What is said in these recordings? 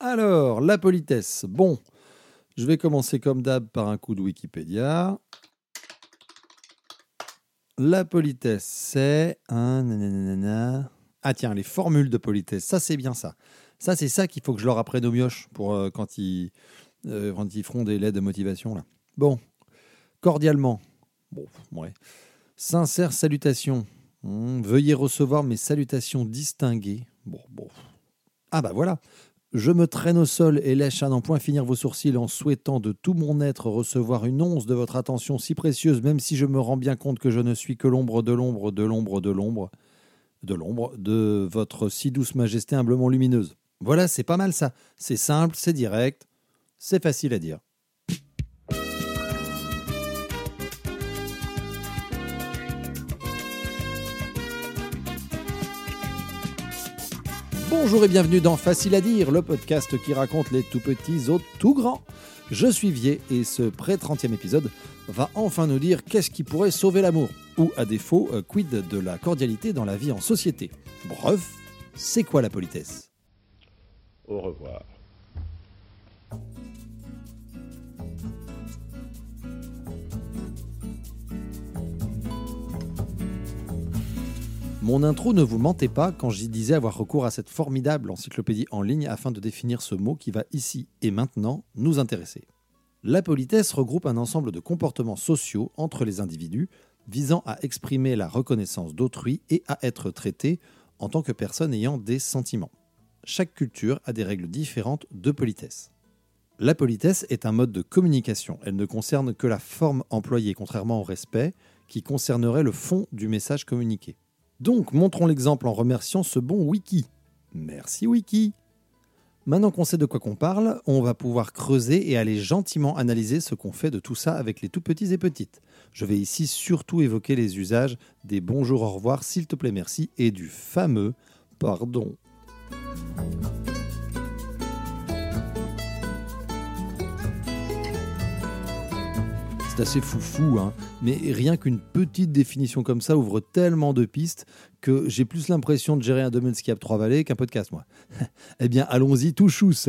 Alors, la politesse. Bon, je vais commencer comme d'hab par un coup de Wikipédia. La politesse, c'est un... Ah tiens, les formules de politesse, ça c'est bien ça. Ça c'est ça qu'il faut que je leur apprenne aux mioches pour quand ils feront des lettres de motivation là. Bon, cordialement. Bon, ouais. Sincère salutation. Veuillez recevoir mes salutations distinguées. Bon. Ah bah voilà. Je me traîne au sol et lèche à n'en point finir vos sourcils en souhaitant de tout mon être recevoir une once de votre attention si précieuse, même si je me rends bien compte que je ne suis que l'ombre de votre si douce majesté humblement lumineuse. Voilà, c'est pas mal ça. C'est simple, c'est direct, c'est facile à dire. Bonjour et bienvenue dans Facile à dire, le podcast qui raconte les tout petits aux tout grands. Je suis Vier et ce pré-30e épisode va enfin nous dire qu'est-ce qui pourrait sauver l'amour, ou à défaut, quid de la cordialité dans la vie en société. Bref, c'est quoi la politesse ? Au revoir. Mon intro ne vous mentait pas quand j'y disais avoir recours à cette formidable encyclopédie en ligne afin de définir ce mot qui va ici et maintenant nous intéresser. La politesse regroupe un ensemble de comportements sociaux entre les individus visant à exprimer la reconnaissance d'autrui et à être traité en tant que personne ayant des sentiments. Chaque culture a des règles différentes de politesse. La politesse est un mode de communication. Elle ne concerne que la forme employée, contrairement au respect, qui concernerait le fond du message communiqué. Donc, montrons l'exemple en remerciant ce bon Wiki. Merci Wiki. Maintenant qu'on sait de quoi qu'on parle, on va pouvoir creuser et aller gentiment analyser ce qu'on fait de tout ça avec les tout petits et petites. Je vais ici surtout évoquer les usages des bonjour, au revoir, s'il te plaît, merci et du fameux pardon. C'est assez foufou, hein, mais rien qu'une petite définition comme ça ouvre tellement de pistes que j'ai plus l'impression de gérer un domaine skiable 3 vallées qu'un podcast, moi. Eh bien, allons-y tout chousse.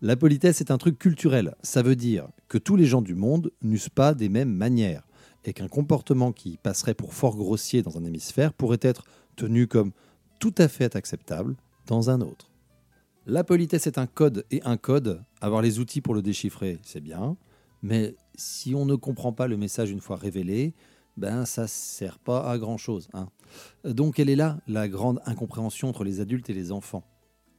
La politesse est un truc culturel. Ça veut dire que tous les gens du monde n'usent pas des mêmes manières et qu'un comportement qui passerait pour fort grossier dans un hémisphère pourrait être tenu comme tout à fait acceptable dans un autre. La politesse est un code et un code, avoir les outils pour le déchiffrer, c'est bien, mais si on ne comprend pas le message une fois révélé, ben ça ne sert pas à grand-chose, hein. Donc elle est là, la grande incompréhension entre les adultes et les enfants.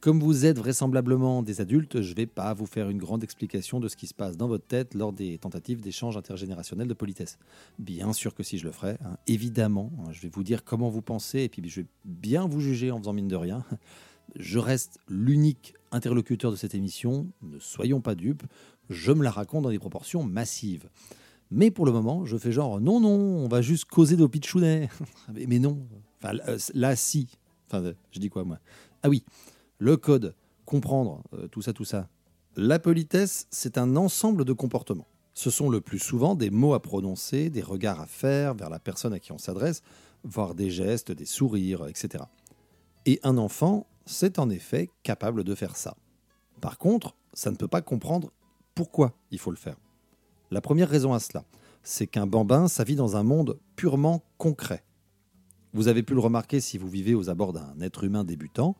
Comme vous êtes vraisemblablement des adultes, je ne vais pas vous faire une grande explication de ce qui se passe dans votre tête lors des tentatives d'échange intergénérationnel de politesse. Bien sûr que si je le ferais, hein, évidemment, hein, je vais vous dire comment vous pensez et puis je vais bien vous juger en faisant mine de rien. Je reste l'unique interlocuteur de cette émission, ne soyons pas dupes, je me la raconte dans des proportions massives. Mais pour le moment, je fais genre non, on va juste causer de nos pitchounets. Mais non, enfin, là si, enfin, je dis quoi moi ? Ah oui, le code, comprendre, tout ça. La politesse, c'est un ensemble de comportements. Ce sont le plus souvent des mots à prononcer, des regards à faire vers la personne à qui on s'adresse, voire des gestes, des sourires, etc. Et un enfant, c'est en effet capable de faire ça. Par contre, ça ne peut pas comprendre pourquoi il faut le faire. La première raison à cela, c'est qu'un bambin, ça vit dans un monde purement concret. Vous avez pu le remarquer si vous vivez aux abords d'un être humain débutant,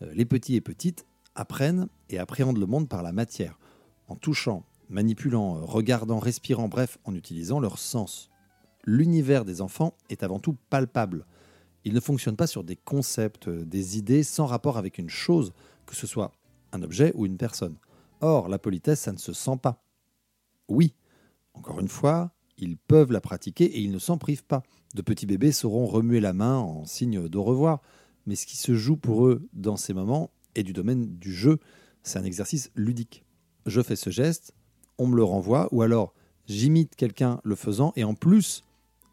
les petits et petites apprennent et appréhendent le monde par la matière, en touchant, manipulant, regardant, respirant, bref, en utilisant leurs sens. L'univers des enfants est avant tout palpable. Il ne fonctionne pas sur des concepts, des idées sans rapport avec une chose, que ce soit un objet ou une personne. Or, la politesse, ça ne se sent pas. Oui, encore une fois, ils peuvent la pratiquer et ils ne s'en privent pas. De petits bébés sauront remuer la main en signe d'au revoir. Mais ce qui se joue pour eux dans ces moments est du domaine du jeu. C'est un exercice ludique. Je fais ce geste, on me le renvoie, ou alors j'imite quelqu'un le faisant et en plus...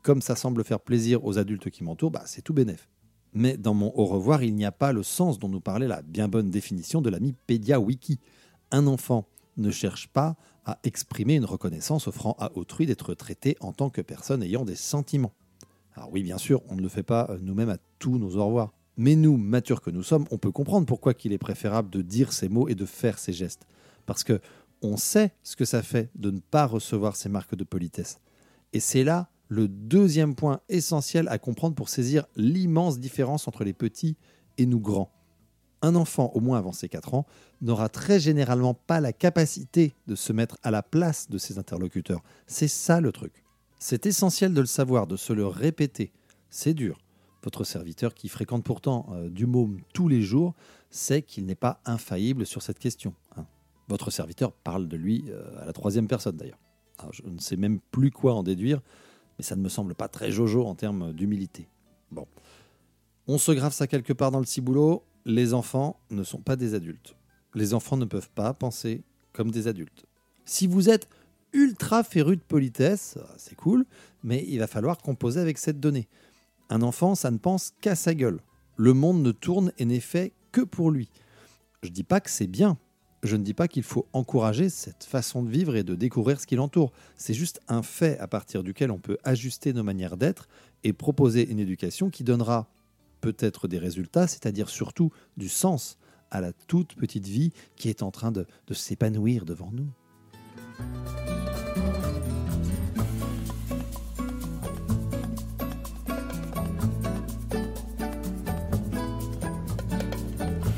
Comme ça semble faire plaisir aux adultes qui m'entourent, bah c'est tout bénef. Mais dans mon au revoir, il n'y a pas le sens dont nous parlait la bien bonne définition de l'ami Pédia Wiki. Un enfant ne cherche pas à exprimer une reconnaissance offrant à autrui d'être traité en tant que personne ayant des sentiments. Alors oui, bien sûr, on ne le fait pas nous-mêmes à tous nos au revoir. Mais nous, matures que nous sommes, on peut comprendre pourquoi il est préférable de dire ces mots et de faire ces gestes. Parce qu'on sait ce que ça fait de ne pas recevoir ces marques de politesse. Et c'est là le deuxième point essentiel à comprendre pour saisir l'immense différence entre les petits et nous grands. Un enfant, au moins avant ses 4 ans, n'aura très généralement pas la capacité de se mettre à la place de ses interlocuteurs. C'est ça le truc. C'est essentiel de le savoir, de se le répéter. C'est dur. Votre serviteur, qui fréquente pourtant du môme tous les jours, sait qu'il n'est pas infaillible sur cette question. Hein. Votre serviteur parle de lui à la 3e personne d'ailleurs. Alors, je ne sais même plus quoi en déduire, mais ça ne me semble pas très jojo en termes d'humilité. Bon, on se grave ça quelque part dans le ciboulot. Les enfants ne sont pas des adultes. Les enfants ne peuvent pas penser comme des adultes. Si vous êtes ultra féru de politesse, c'est cool, mais il va falloir composer avec cette donnée. Un enfant, ça ne pense qu'à sa gueule. Le monde ne tourne et n'est fait que pour lui. Je ne dis pas que c'est bien. Je ne dis pas qu'il faut encourager cette façon de vivre et de découvrir ce qui l'entoure. C'est juste un fait à partir duquel on peut ajuster nos manières d'être et proposer une éducation qui donnera peut-être des résultats, c'est-à-dire surtout du sens à la toute petite vie qui est en train de s'épanouir devant nous.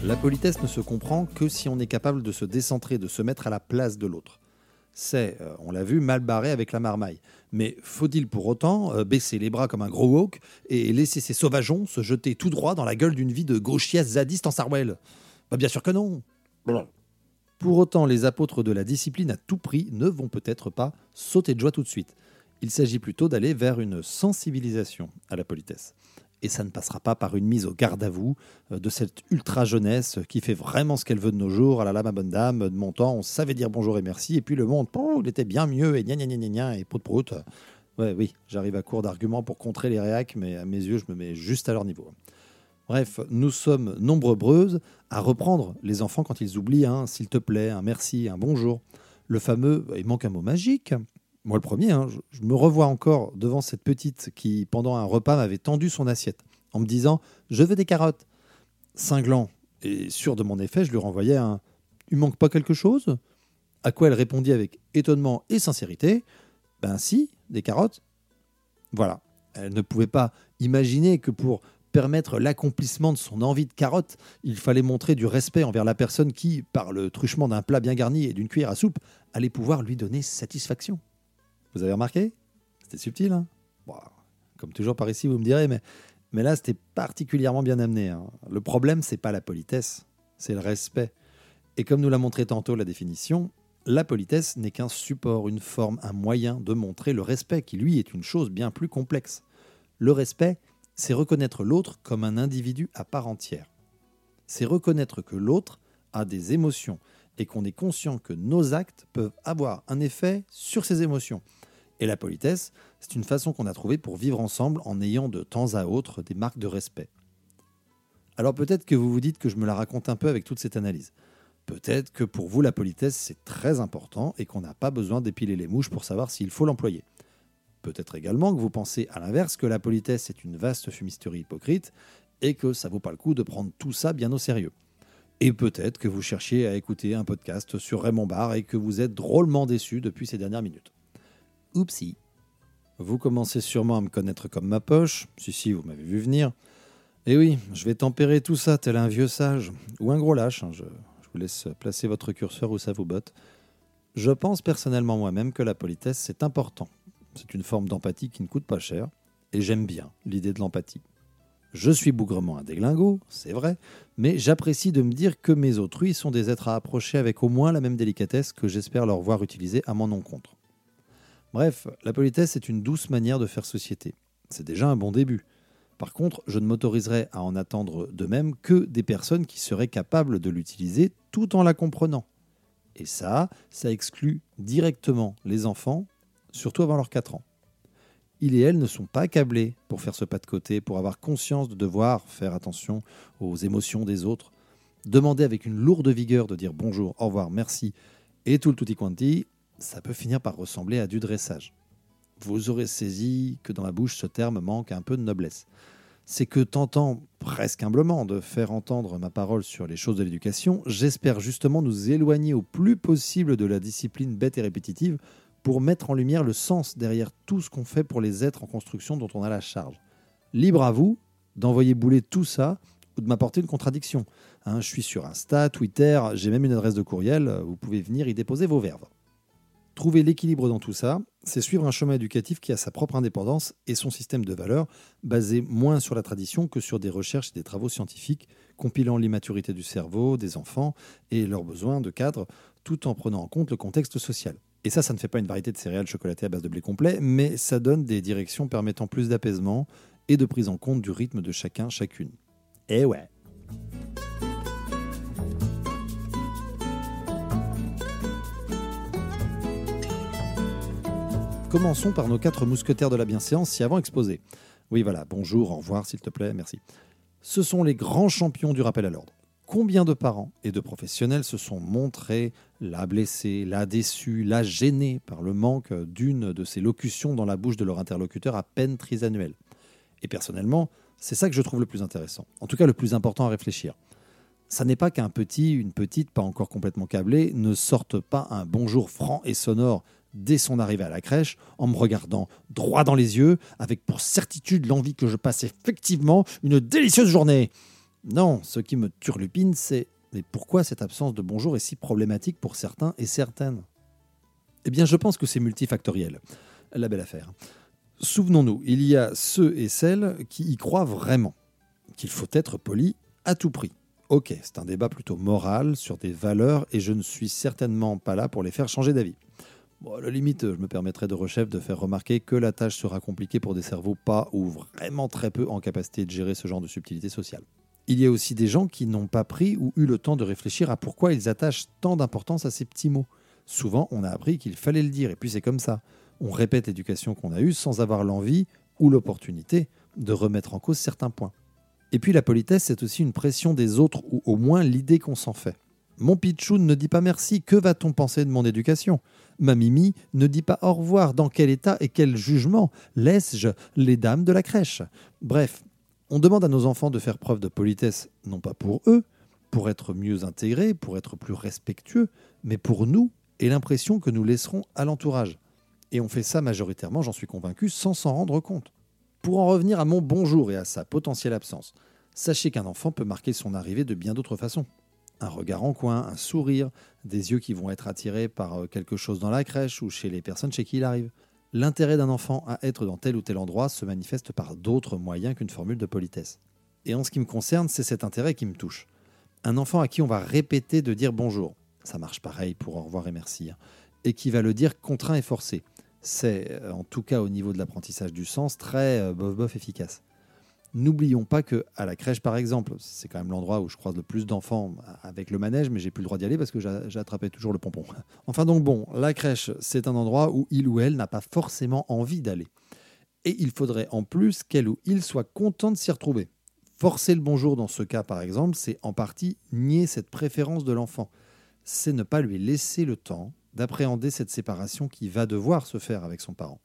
La politesse ne se comprend que si on est capable de se décentrer, de se mettre à la place de l'autre. C'est, on l'a vu, mal barré avec la marmaille. Mais faut-il pour autant baisser les bras comme un gros wok et laisser ces sauvageons se jeter tout droit dans la gueule d'une vie de gauchias zadiste en Sarwell ? Bah, bien sûr que non. Pour autant, les apôtres de la discipline à tout prix ne vont peut-être pas sauter de joie tout de suite. Il s'agit plutôt d'aller vers une sensibilisation à la politesse. Et ça ne passera pas par une mise au garde-à-vous de cette ultra-jeunesse qui fait vraiment ce qu'elle veut de nos jours. Ah là là, ma bonne dame, de mon temps, on savait dire bonjour et merci. Et puis le monde, il était bien mieux, et gna gna gna gna gna, et prout-prout. Ouais, oui, j'arrive à court d'arguments pour contrer les réacs, mais à mes yeux, je me mets juste à leur niveau. Bref, nous sommes nombreuses à reprendre les enfants quand ils oublient un « s'il te plaît », un « merci », un « bonjour ». Le fameux « il manque un mot magique ». Moi le premier, hein, je me revois encore devant cette petite qui, pendant un repas, m'avait tendu son assiette en me disant « je veux des carottes ». Cinglant et sûr de mon effet, je lui renvoyais un « il manque pas quelque chose ?» à quoi elle répondit avec étonnement et sincérité « ben si, des carottes ». Voilà, elle ne pouvait pas imaginer que pour permettre l'accomplissement de son envie de carotte, il fallait montrer du respect envers la personne qui, par le truchement d'un plat bien garni et d'une cuillère à soupe, allait pouvoir lui donner satisfaction. Vous avez remarqué ? C'était subtil, hein ? Bon, comme toujours par ici, vous me direz, mais là, c'était particulièrement bien amené. Hein. Le problème, c'est pas la politesse, c'est le respect. Et comme nous l'a montré tantôt la définition, la politesse n'est qu'un support, une forme, un moyen de montrer le respect, qui, lui, est une chose bien plus complexe. Le respect, c'est reconnaître l'autre comme un individu à part entière. C'est reconnaître que l'autre a des émotions et qu'on est conscient que nos actes peuvent avoir un effet sur ces émotions. Et la politesse, c'est une façon qu'on a trouvée pour vivre ensemble en ayant de temps à autre des marques de respect. Alors peut-être que vous vous dites que je me la raconte un peu avec toute cette analyse. Peut-être que pour vous, la politesse, c'est très important et qu'on n'a pas besoin d'épiler les mouches pour savoir s'il faut l'employer. Peut-être également que vous pensez à l'inverse, que la politesse est une vaste fumisterie hypocrite et que ça ne vaut pas le coup de prendre tout ça bien au sérieux. Et peut-être que vous cherchiez à écouter un podcast sur Raymond Barre et que vous êtes drôlement déçu depuis ces dernières minutes. Oupsie. Vous commencez sûrement à me connaître comme ma poche. Si, vous m'avez vu venir. Et oui, je vais tempérer tout ça tel un vieux sage. Ou un gros lâche. Je vous laisse placer votre curseur où ça vous botte. Je pense personnellement moi-même que la politesse, c'est important. C'est une forme d'empathie qui ne coûte pas cher. Et j'aime bien l'idée de l'empathie. Je suis bougrement un déglingo, c'est vrai, mais j'apprécie de me dire que mes autrui sont des êtres à approcher avec au moins la même délicatesse que j'espère leur voir utiliser à mon encontre. Bref, la politesse est une douce manière de faire société. C'est déjà un bon début. Par contre, je ne m'autoriserai à en attendre de même que des personnes qui seraient capables de l'utiliser tout en la comprenant. Et ça exclut directement les enfants, surtout avant leurs 4 ans. Ils et elles ne sont pas câblés pour faire ce pas de côté, pour avoir conscience de devoir faire attention aux émotions des autres. Demander avec une lourde vigueur de dire bonjour, au revoir, merci et tout le tutti quanti, ça peut finir par ressembler à du dressage. Vous aurez saisi que dans ma bouche, ce terme manque un peu de noblesse. c'est que tentant presque humblement de faire entendre ma parole sur les choses de l'éducation, j'espère justement nous éloigner au plus possible de la discipline bête et répétitive pour mettre en lumière le sens derrière tout ce qu'on fait pour les êtres en construction dont on a la charge. Libre à vous d'envoyer bouler tout ça ou de m'apporter une contradiction. Je suis sur Insta, Twitter, j'ai même une adresse de courriel, vous pouvez venir y déposer vos verves. Trouver l'équilibre dans tout ça, c'est suivre un chemin éducatif qui a sa propre indépendance et son système de valeurs, basé moins sur la tradition que sur des recherches et des travaux scientifiques, compilant l'immaturité du cerveau des enfants et leurs besoins de cadre, tout en prenant en compte le contexte social. Et ça ne fait pas une variété de céréales chocolatées à base de blé complet, mais ça donne des directions permettant plus d'apaisement et de prise en compte du rythme de chacun, chacune. Eh ouais. Commençons par nos 4 mousquetaires de la bienséance si avant exposés. Oui voilà, bonjour, au revoir s'il te plaît, merci. Ce sont les grands champions du rappel à l'ordre. Combien de parents et de professionnels se sont montrés la blessée, la déçue, la gênée par le manque d'une de ces locutions dans la bouche de leur interlocuteur à peine trisannuel. Et personnellement, c'est ça que je trouve le plus intéressant, en tout cas le plus important à réfléchir. Ça n'est pas qu'un petit, une petite, pas encore complètement câblée, ne sorte pas un bonjour franc et sonore dès son arrivée à la crèche, en me regardant droit dans les yeux, avec pour certitude l'envie que je passe effectivement une délicieuse journée. Non, ce qui me turlupine, c'est « Mais pourquoi cette absence de bonjour est si problématique pour certains et certaines ?» Eh bien, je pense que c'est multifactoriel. La belle affaire. Souvenons-nous, il y a ceux et celles qui y croient vraiment, qu'il faut être poli à tout prix. Ok, c'est un débat plutôt moral sur des valeurs et je ne suis certainement pas là pour les faire changer d'avis. Bon, à la limite, je me permettrai de rechef de faire remarquer que la tâche sera compliquée pour des cerveaux pas ou vraiment très peu en capacité de gérer ce genre de subtilité sociale. Il y a aussi des gens qui n'ont pas pris ou eu le temps de réfléchir à pourquoi ils attachent tant d'importance à ces petits mots. Souvent, on a appris qu'il fallait le dire, et puis c'est comme ça. On répète l'éducation qu'on a eue sans avoir l'envie ou l'opportunité de remettre en cause certains points. Et puis la politesse, c'est aussi une pression des autres, ou au moins l'idée qu'on s'en fait. Mon pitchoun ne dit pas merci, que va-t-on penser de mon éducation ? Ma Mimi ne dit pas au revoir, dans quel état et quel jugement laisse-je les dames de la crèche ? Bref, on demande à nos enfants de faire preuve de politesse, non pas pour eux, pour être mieux intégrés, pour être plus respectueux, mais pour nous et l'impression que nous laisserons à l'entourage. Et on fait ça majoritairement, j'en suis convaincu, sans s'en rendre compte. Pour en revenir à mon bonjour et à sa potentielle absence, sachez qu'un enfant peut marquer son arrivée de bien d'autres façons. Un regard en coin, un sourire, des yeux qui vont être attirés par quelque chose dans la crèche ou chez les personnes chez qui il arrive. L'intérêt d'un enfant à être dans tel ou tel endroit se manifeste par d'autres moyens qu'une formule de politesse. Et en ce qui me concerne, c'est cet intérêt qui me touche. Un enfant à qui on va répéter de dire bonjour, ça marche pareil pour au revoir et merci, et qui va le dire contraint et forcé. C'est, en tout cas au niveau de l'apprentissage du sens, très bof-bof efficace. N'oublions pas qu'à la crèche, par exemple, c'est quand même l'endroit où je croise le plus d'enfants avec le manège, mais j'ai plus le droit d'y aller parce que j'attrapais toujours le pompon. Enfin donc bon, la crèche, c'est un endroit où il ou elle n'a pas forcément envie d'aller. Et il faudrait en plus qu'elle ou il soit content de s'y retrouver. Forcer le bonjour dans ce cas, par exemple, c'est en partie nier cette préférence de l'enfant. C'est ne pas lui laisser le temps d'appréhender cette séparation qui va devoir se faire avec son parent.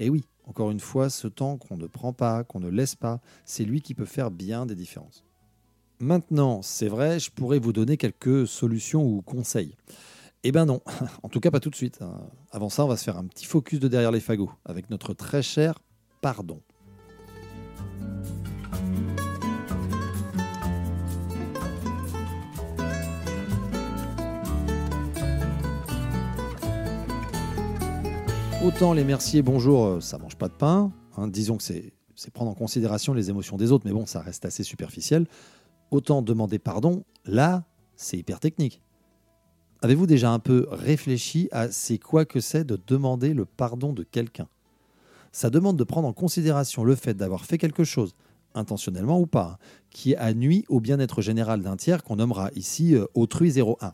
Et oui, encore une fois, ce temps qu'on ne prend pas, qu'on ne laisse pas, c'est lui qui peut faire bien des différences. Maintenant, c'est vrai, je pourrais vous donner quelques solutions ou conseils. Eh ben non, en tout cas pas tout de suite. Avant ça, on va se faire un petit focus de derrière les fagots, avec notre très cher pardon. Autant les merci et bonjour, ça mange pas de pain. Disons que c'est prendre en considération les émotions des autres, mais bon, ça reste assez superficiel. Autant demander pardon, là, c'est hyper technique. Avez-vous déjà un peu réfléchi à c'est quoi que c'est de demander le pardon de quelqu'un ? Ça demande de prendre en considération le fait d'avoir fait quelque chose, intentionnellement ou pas, qui a nui au bien-être général d'un tiers qu'on nommera ici autrui 01.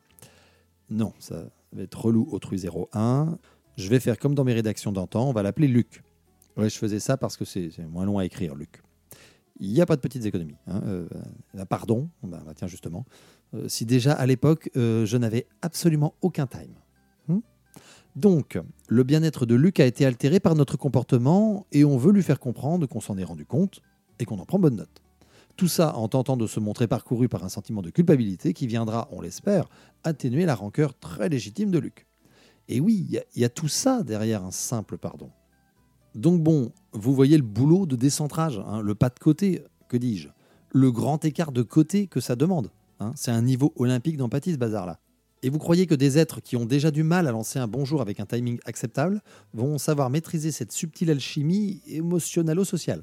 Non, ça va être relou autrui 01. Je vais faire comme dans mes rédactions d'antan, on va l'appeler Luc. Ouais, je faisais ça parce que c'est moins long à écrire, Luc. Il n'y a pas de petites économies. Pardon, tiens justement. Si déjà à l'époque, je n'avais absolument aucun time. Donc, le bien-être de Luc a été altéré par notre comportement et on veut lui faire comprendre qu'on s'en est rendu compte et qu'on en prend bonne note. Tout ça en tentant de se montrer parcouru par un sentiment de culpabilité qui viendra, on l'espère, atténuer la rancœur très légitime de Luc. Et oui, il y a tout ça derrière un simple pardon. Donc bon, vous voyez le boulot de décentrage, hein, le pas de côté, que dis-je, le grand écart de côté que ça demande. Hein, c'est un niveau olympique d'empathie ce bazar-là. Et vous croyez que des êtres qui ont déjà du mal à lancer un bonjour avec un timing acceptable vont savoir maîtriser cette subtile alchimie émotionnalo-sociale?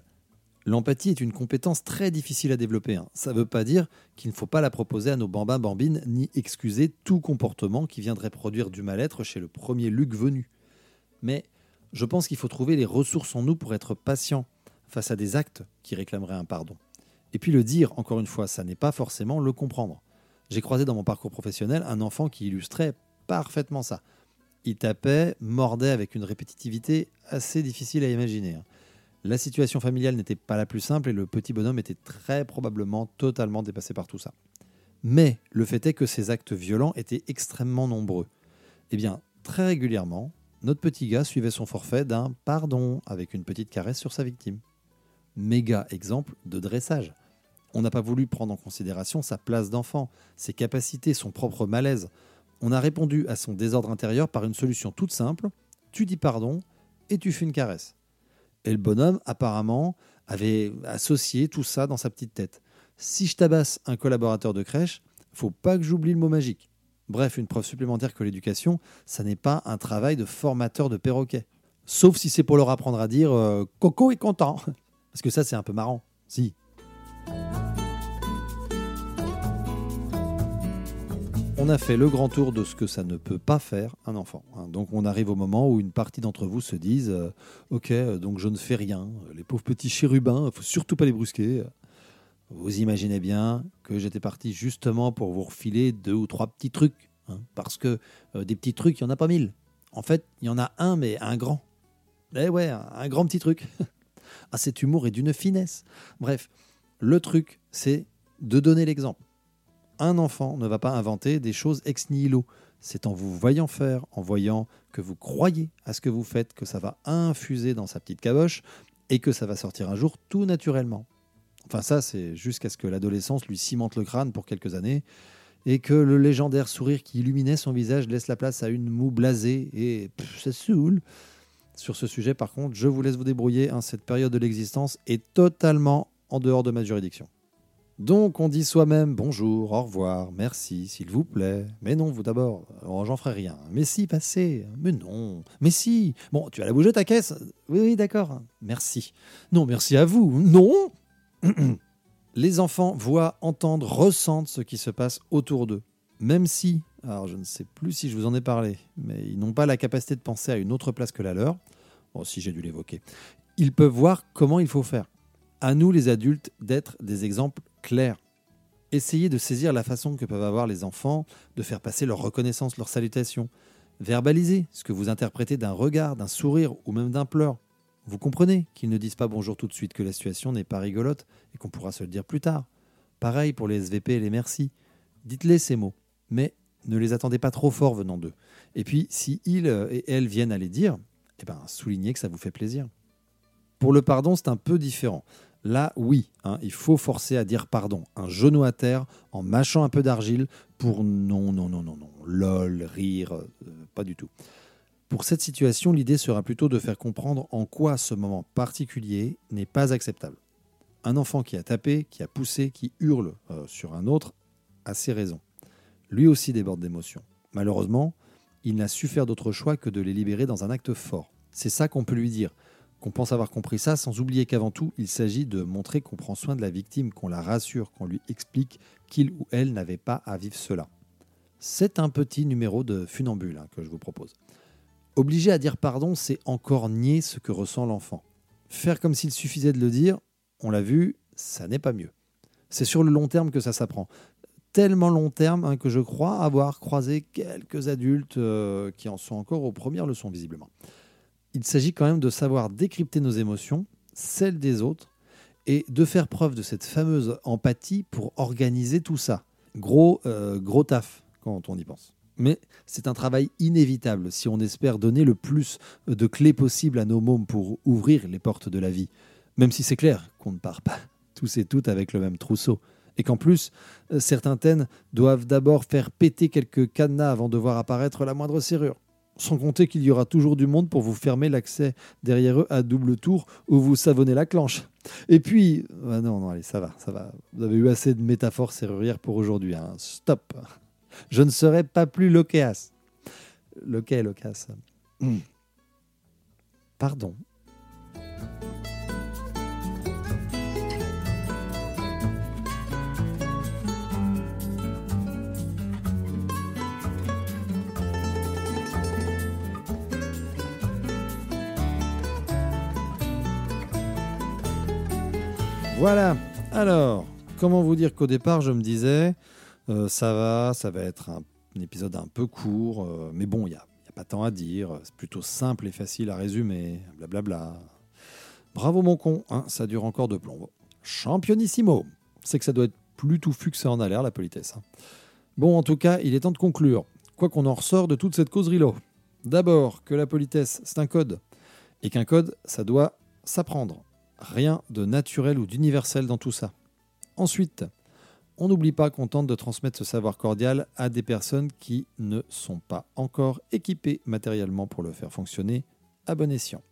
L'empathie est une compétence très difficile à développer. Hein. Ça ne veut pas dire qu'il ne faut pas la proposer à nos bambins-bambines ni excuser tout comportement qui viendrait produire du mal-être chez le premier Luc venu. Mais je pense qu'il faut trouver les ressources en nous pour être patient face à des actes qui réclameraient un pardon. Et puis le dire, encore une fois, ça n'est pas forcément le comprendre. J'ai croisé dans mon parcours professionnel un enfant qui illustrait parfaitement ça. Il tapait, mordait avec une répétitivité assez difficile à imaginer. La situation familiale n'était pas la plus simple et le petit bonhomme était très probablement totalement dépassé par tout ça. Mais le fait est que ces actes violents étaient extrêmement nombreux. Eh bien, très régulièrement, notre petit gars suivait son forfait d'un « pardon » avec une petite caresse sur sa victime. Méga exemple de dressage. On n'a pas voulu prendre en considération sa place d'enfant, ses capacités, son propre malaise. On a répondu à son désordre intérieur par une solution toute simple. Tu dis pardon et tu fais une caresse. Et le bonhomme, apparemment, avait associé tout ça dans sa petite tête. Si je tabasse un collaborateur de crèche, faut pas que j'oublie le mot magique. Bref, une preuve supplémentaire que l'éducation, ça n'est pas un travail de formateur de perroquets. Sauf si c'est pour leur apprendre à dire « Coco est content !» Parce que ça, c'est un peu marrant, si. On a fait le grand tour de ce que ça ne peut pas faire un enfant. Donc on arrive au moment où une partie d'entre vous se disent « Ok, donc je ne fais rien. Les pauvres petits chérubins, il ne faut surtout pas les brusquer. » Vous imaginez bien que j'étais parti justement pour vous refiler 2 ou 3 petits trucs. Hein, parce que des petits trucs, il n'y en a pas 1000. En fait, il y en a un, mais un grand. Eh ouais, un grand petit truc. Ah, cet humour est d'une finesse. Bref, le truc, c'est de donner l'exemple. Un enfant ne va pas inventer des choses ex nihilo. C'est en vous voyant faire, en voyant que vous croyez à ce que vous faites, que ça va infuser dans sa petite caboche et que ça va sortir un jour tout naturellement. Enfin ça, c'est jusqu'à ce que l'adolescence lui cimente le crâne pour quelques années et que le légendaire sourire qui illuminait son visage laisse la place à une moue blasée et ça saoule. Sur ce sujet, par contre, je vous laisse vous débrouiller. Hein, cette période de l'existence est totalement en dehors de ma juridiction. Donc, on dit soi-même bonjour, au revoir, merci, s'il vous plaît. Mais non, vous d'abord, oh, j'en ferai rien. Mais si, passez. Mais non. Mais si. Bon, tu vas la bouger ta caisse. Oui, oui, d'accord. Merci. Non, merci à vous. Non. Les enfants voient, entendent, ressentent ce qui se passe autour d'eux. Même si, alors je ne sais plus si je vous en ai parlé, mais ils n'ont pas la capacité de penser à une autre place que la leur. Bon, si j'ai dû l'évoquer. Ils peuvent voir comment il faut faire. À nous, les adultes, d'être des exemples clairs. Essayez de saisir la façon que peuvent avoir les enfants de faire passer leur reconnaissance, leur salutation. Verbalisez ce que vous interprétez d'un regard, d'un sourire ou même d'un pleur. Vous comprenez qu'ils ne disent pas bonjour tout de suite, que la situation n'est pas rigolote et qu'on pourra se le dire plus tard. Pareil pour les SVP et les merci. Dites-les ces mots, mais ne les attendez pas trop fort venant d'eux. Et puis, si ils et elles viennent à les dire, eh ben, soulignez que ça vous fait plaisir. Pour le pardon, c'est un peu différent. Là, oui, hein, il faut forcer à dire pardon. Un genou à terre, en mâchant un peu d'argile, pour non, lol, rire, pas du tout. Pour cette situation, l'idée sera plutôt de faire comprendre en quoi ce moment particulier n'est pas acceptable. Un enfant qui a tapé, qui a poussé, qui hurle sur un autre, a ses raisons. Lui aussi déborde d'émotions. Malheureusement, il n'a su faire d'autre choix que de les libérer dans un acte fort. C'est ça qu'on peut lui dire. Qu'on pense avoir compris ça, sans oublier qu'avant tout, il s'agit de montrer qu'on prend soin de la victime, qu'on la rassure, qu'on lui explique qu'il ou elle n'avait pas à vivre cela. C'est un petit numéro de funambule hein, que je vous propose. Obliger à dire pardon, c'est encore nier ce que ressent l'enfant. Faire comme s'il suffisait de le dire, on l'a vu, ça n'est pas mieux. C'est sur le long terme que ça s'apprend. Tellement long terme hein, que je crois avoir croisé quelques adultes qui en sont encore aux premières leçons visiblement. Il s'agit quand même de savoir décrypter nos émotions, celles des autres, et de faire preuve de cette fameuse empathie pour organiser tout ça. Gros taf quand on y pense. Mais c'est un travail inévitable si on espère donner le plus de clés possibles à nos mômes pour ouvrir les portes de la vie, même si c'est clair qu'on ne part pas tous et toutes avec le même trousseau. Et qu'en plus, certains thèmes doivent d'abord faire péter quelques cadenas avant de voir apparaître la moindre serrure. Sans compter qu'il y aura toujours du monde pour vous fermer l'accès derrière eux à double tour ou vous savonner la clenche. Et puis... Ah non, allez, ça va. Vous avez eu assez de métaphores serrurières pour aujourd'hui. Hein. Stop. Je ne serai pas plus loquace. Loquace. Pardon. Voilà, alors, comment vous dire qu'au départ, je me disais, ça va être un épisode un peu court, mais bon, il n'y a pas tant à dire, c'est plutôt simple et facile à résumer, blablabla. Bravo mon con, hein, ça dure encore de plomb. Championissimo, c'est que ça doit être plus touffu que ça en a l'air, la politesse. Hein. Bon, en tout cas, il est temps de conclure, quoi qu'on en ressort de toute cette causerie-là. D'abord, que la politesse, c'est un code, et qu'un code, ça doit s'apprendre. Rien de naturel ou d'universel dans tout ça. Ensuite, on n'oublie pas qu'on tente de transmettre ce savoir cordial à des personnes qui ne sont pas encore équipées matériellement pour le faire fonctionner à bon escient.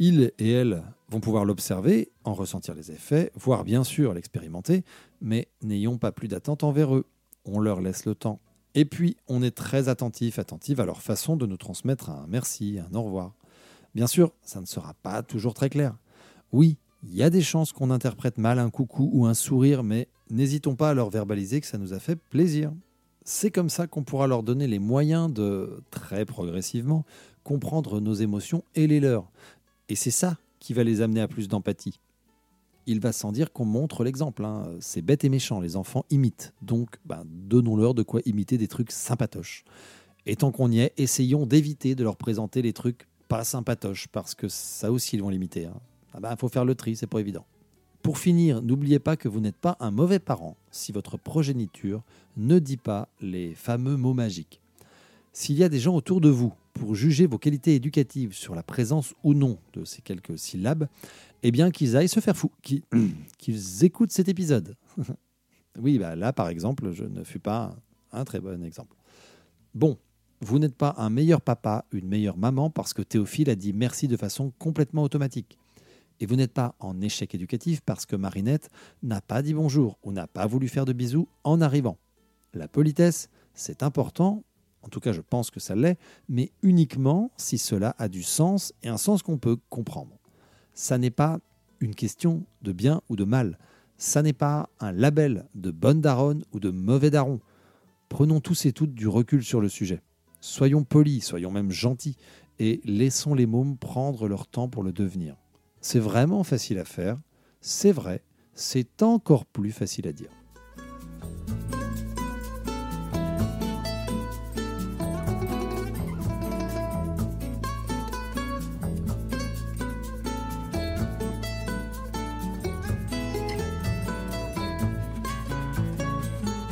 Ils et elles vont pouvoir l'observer, en ressentir les effets, voire bien sûr l'expérimenter, mais n'ayons pas plus d'attente envers eux. On leur laisse le temps. Et puis, on est très attentif à leur façon de nous transmettre un merci, un au revoir. Bien sûr, ça ne sera pas toujours très clair. Oui, il y a des chances qu'on interprète mal un coucou ou un sourire, mais n'hésitons pas à leur verbaliser que ça nous a fait plaisir. C'est comme ça qu'on pourra leur donner les moyens de, très progressivement, comprendre nos émotions et les leurs. Et c'est ça qui va les amener à plus d'empathie. Il va sans dire qu'on montre l'exemple. Hein. C'est bête et méchant, les enfants imitent. Donc, donnons-leur de quoi imiter des trucs sympatoches. Et tant qu'on y est, essayons d'éviter de leur présenter les trucs pas sympatoches, parce que ça aussi, ils vont l'imiter, hein. Faut faire le tri, c'est pas évident. Pour finir, n'oubliez pas que vous n'êtes pas un mauvais parent si votre progéniture ne dit pas les fameux mots magiques. S'il y a des gens autour de vous pour juger vos qualités éducatives sur la présence ou non de ces quelques syllabes, eh bien qu'ils aillent se faire fous, qu'ils écoutent cet épisode. Oui, là par exemple, je ne fus pas un très bon exemple. Bon. Vous n'êtes pas un meilleur papa, une meilleure maman parce que Théophile a dit merci de façon complètement automatique. Et vous n'êtes pas en échec éducatif parce que Marinette n'a pas dit bonjour ou n'a pas voulu faire de bisous en arrivant. La politesse, c'est important, en tout cas je pense que ça l'est, mais uniquement si cela a du sens et un sens qu'on peut comprendre. Ça n'est pas une question de bien ou de mal. Ça n'est pas un label de bonne daronne ou de mauvais daron. Prenons tous et toutes du recul sur le sujet. Soyons polis, soyons même gentils et laissons les mômes prendre leur temps pour le devenir. C'est vraiment facile à faire, c'est vrai, c'est encore plus facile à dire.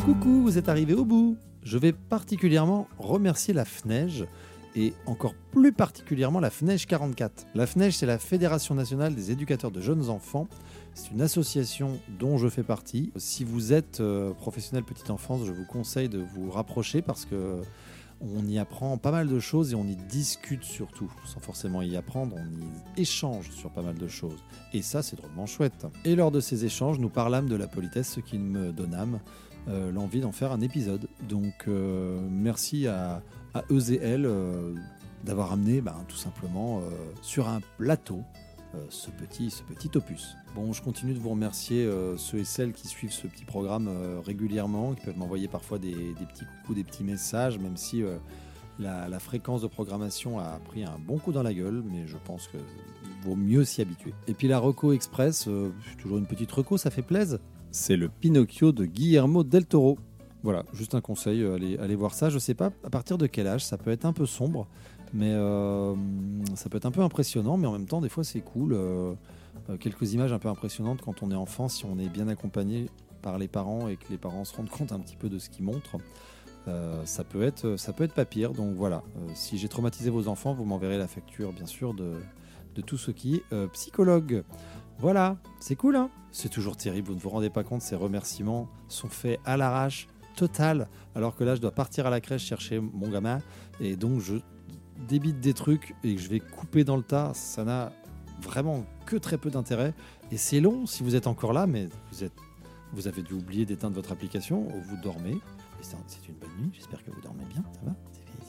Coucou, vous êtes arrivés au bout. Je vais particulièrement remercier la FNEJ et encore plus particulièrement la FNEJ 44. La FNEJ, c'est la Fédération Nationale des Éducateurs de Jeunes Enfants. C'est une association dont je fais partie. Si vous êtes professionnel petite enfance, je vous conseille de vous rapprocher parce que on y apprend pas mal de choses et on y discute surtout. Sans forcément y apprendre, on y échange sur pas mal de choses. Et ça, c'est drôlement chouette. Et lors de ces échanges, nous parlâmes de la politesse, ce qui me donnâme l'envie d'en faire un épisode. Donc, merci à eux et elles d'avoir amené tout simplement sur un plateau ce petit opus. Bon, je continue de vous remercier ceux et celles qui suivent ce petit programme régulièrement, qui peuvent m'envoyer parfois des petits coucous, des petits messages, même si la fréquence de programmation a pris un bon coup dans la gueule, mais je pense que vaut mieux s'y habituer. Et puis la reco express, toujours une petite reco, ça fait plaisir. C'est le Pinocchio de Guillermo del Toro. Voilà, juste un conseil, allez voir ça. Je sais pas à partir de quel âge, ça peut être un peu sombre, mais ça peut être un peu impressionnant, mais en même temps, des fois, c'est cool. Quelques images un peu impressionnantes quand on est enfant, si on est bien accompagné par les parents et que les parents se rendent compte un petit peu de ce qu'ils montrent, ça peut être pas pire. Donc voilà, si j'ai traumatisé vos enfants, vous m'enverrez la facture, bien sûr, de tout ce qui est psychologue. Voilà, c'est cool, hein ? C'est toujours terrible, vous ne vous rendez pas compte, ces remerciements sont faits à l'arrache, total, alors que là, je dois partir à la crèche chercher mon gamin, et donc je débite des trucs et que je vais couper dans le tas, ça n'a vraiment que très peu d'intérêt, et c'est long si vous êtes encore là, mais vous avez dû oublier d'éteindre votre application, ou vous dormez, c'est une bonne nuit, j'espère que vous dormez bien, ça va ?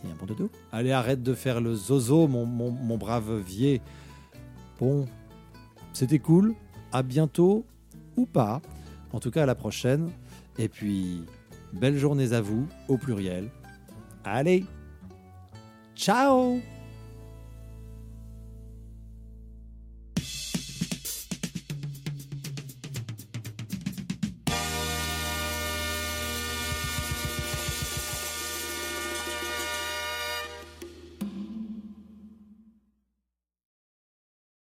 C'est un bon dodo ? Allez, arrête de faire le zozo, mon brave vieil. Bon, c'était cool, à bientôt, ou pas, en tout cas à la prochaine, et puis belles journées à vous, au pluriel. Allez, ciao!